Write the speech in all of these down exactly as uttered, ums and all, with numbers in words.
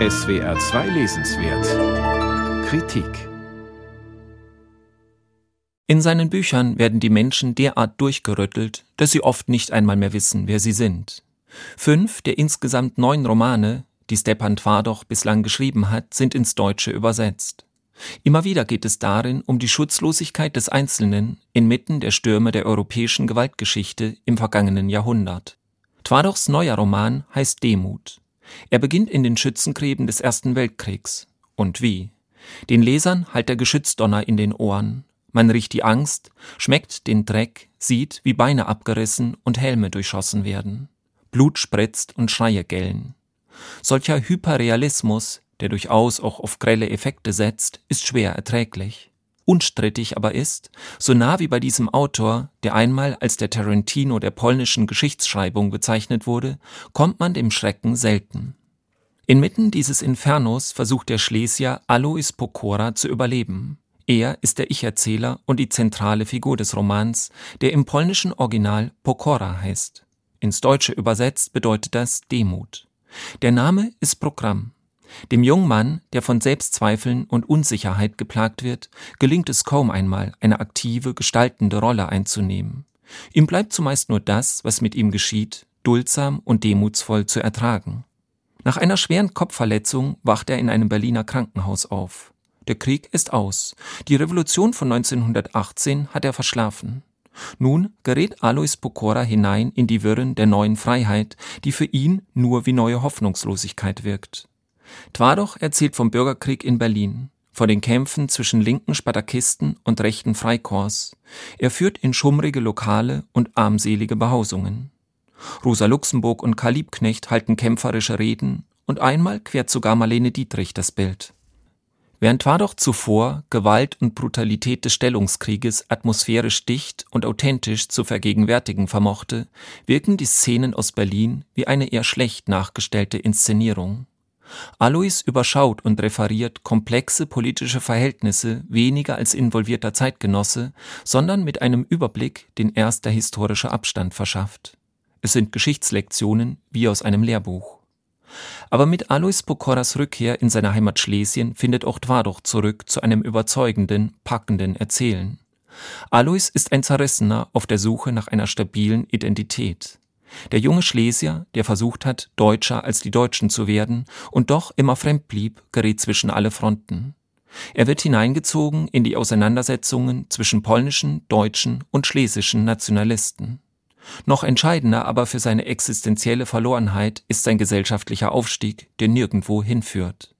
S W R zwei lesenswert. Kritik. In seinen Büchern werden die Menschen derart durchgerüttelt, dass sie oft nicht einmal mehr wissen, wer sie sind. Fünf der insgesamt neun Romane, die Szczepan Twardoch bislang geschrieben hat, sind ins Deutsche übersetzt. Immer wieder geht es darin um die Schutzlosigkeit des Einzelnen inmitten der Stürme der europäischen Gewaltgeschichte im vergangenen Jahrhundert. Twardochs neuer Roman heißt Demut. Er beginnt in den Schützengräben des Ersten Weltkriegs. Und wie? Den Lesern hallt der Geschützdonner in den Ohren. Man riecht die Angst, schmeckt den Dreck, sieht, wie Beine abgerissen und Helme durchschossen werden. Blut spritzt und Schreie gellen. Solcher Hyperrealismus, der durchaus auch auf grelle Effekte setzt, ist schwer erträglich. Unstrittig aber ist, so nah wie bei diesem Autor, der einmal als der Tarantino der polnischen Geschichtsschreibung bezeichnet wurde, kommt man dem Schrecken selten. Inmitten dieses Infernos versucht der Schlesier Alois Pokora zu überleben. Er ist der Ich-Erzähler und die zentrale Figur des Romans, der im polnischen Original Pokora heißt. Ins Deutsche übersetzt bedeutet das Demut. Der Name ist Programm. Dem jungen Mann, der von Selbstzweifeln und Unsicherheit geplagt wird, gelingt es kaum einmal, eine aktive, gestaltende Rolle einzunehmen. Ihm bleibt zumeist nur das, was mit ihm geschieht, duldsam und demutsvoll zu ertragen. Nach einer schweren Kopfverletzung wacht er in einem Berliner Krankenhaus auf. Der Krieg ist aus. Die Revolution von neunzehnhundertachtzehn hat er verschlafen. Nun gerät Alois Pokora hinein in die Wirren der neuen Freiheit, die für ihn nur wie neue Hoffnungslosigkeit wirkt. Twardoch erzählt vom Bürgerkrieg in Berlin, von den Kämpfen zwischen linken Spartakisten und rechten Freikorps. Er führt in schummrige Lokale und armselige Behausungen. Rosa Luxemburg und Karl Liebknecht halten kämpferische Reden und einmal quert sogar Marlene Dietrich das Bild. Während Twardoch zuvor Gewalt und Brutalität des Stellungskrieges atmosphärisch dicht und authentisch zu vergegenwärtigen vermochte, wirken die Szenen aus Berlin wie eine eher schlecht nachgestellte Inszenierung. Alois überschaut und referiert komplexe politische Verhältnisse weniger als involvierter Zeitgenosse, sondern mit einem Überblick, den erst der historische Abstand verschafft. Es sind Geschichtslektionen wie aus einem Lehrbuch. Aber mit Alois Pokoras Rückkehr in seine Heimat Schlesien findet auch Twardoch zurück zu einem überzeugenden, packenden Erzählen. Alois ist ein Zerrissener auf der Suche nach einer stabilen Identität. Der junge Schlesier, der versucht hat, Deutscher als die Deutschen zu werden und doch immer fremd blieb, gerät zwischen alle Fronten. Er wird hineingezogen in die Auseinandersetzungen zwischen polnischen, deutschen und schlesischen Nationalisten. Noch entscheidender aber für seine existenzielle Verlorenheit ist sein gesellschaftlicher Aufstieg, der nirgendwo hinführt.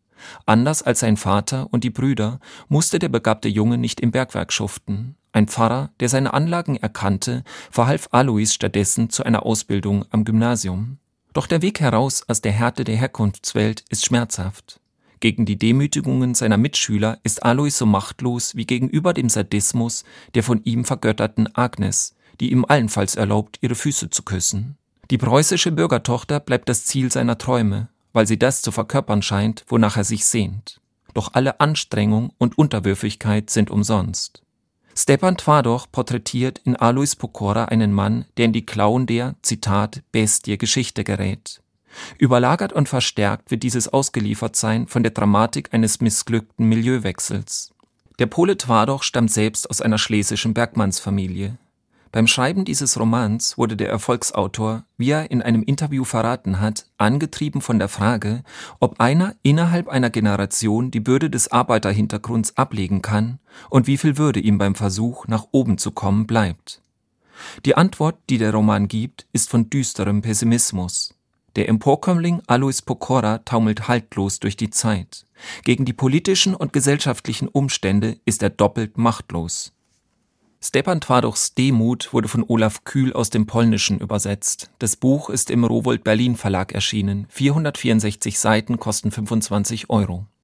Anders als sein Vater und die Brüder musste der begabte Junge nicht im Bergwerk schuften. Ein Pfarrer, der seine Anlagen erkannte, verhalf Alois stattdessen zu einer Ausbildung am Gymnasium. Doch der Weg heraus aus der Härte der Herkunftswelt ist schmerzhaft. Gegen die Demütigungen seiner Mitschüler ist Alois so machtlos wie gegenüber dem Sadismus der von ihm vergötterten Agnes, die ihm allenfalls erlaubt, ihre Füße zu küssen. Die preußische Bürgertochter bleibt das Ziel seiner Träume, weil sie das zu verkörpern scheint, wonach er sich sehnt. Doch alle Anstrengung und Unterwürfigkeit sind umsonst. Szczepan Twardoch porträtiert in Alois Pokora einen Mann, der in die Klauen der, Zitat, Bestie Geschichte gerät. Überlagert und verstärkt wird dieses Ausgeliefertsein von der Dramatik eines missglückten Milieuwechsels. Der Pole Twardoch stammt selbst aus einer schlesischen Bergmannsfamilie. Beim Schreiben dieses Romans wurde der Erfolgsautor, wie er in einem Interview verraten hat, angetrieben von der Frage, ob einer innerhalb einer Generation die Bürde des Arbeiterhintergrunds ablegen kann und wie viel Würde ihm beim Versuch, nach oben zu kommen, bleibt. Die Antwort, die der Roman gibt, ist von düsterem Pessimismus. Der Emporkömmling Alois Pokora taumelt haltlos durch die Zeit. Gegen die politischen und gesellschaftlichen Umstände ist er doppelt machtlos. Szczepan Twardochs Demut wurde von Olaf Kühl aus dem Polnischen übersetzt. Das Buch ist im Rowohlt Berlin Verlag erschienen. vierhundertvierundsechzig Seiten kosten fünfundzwanzig Euro.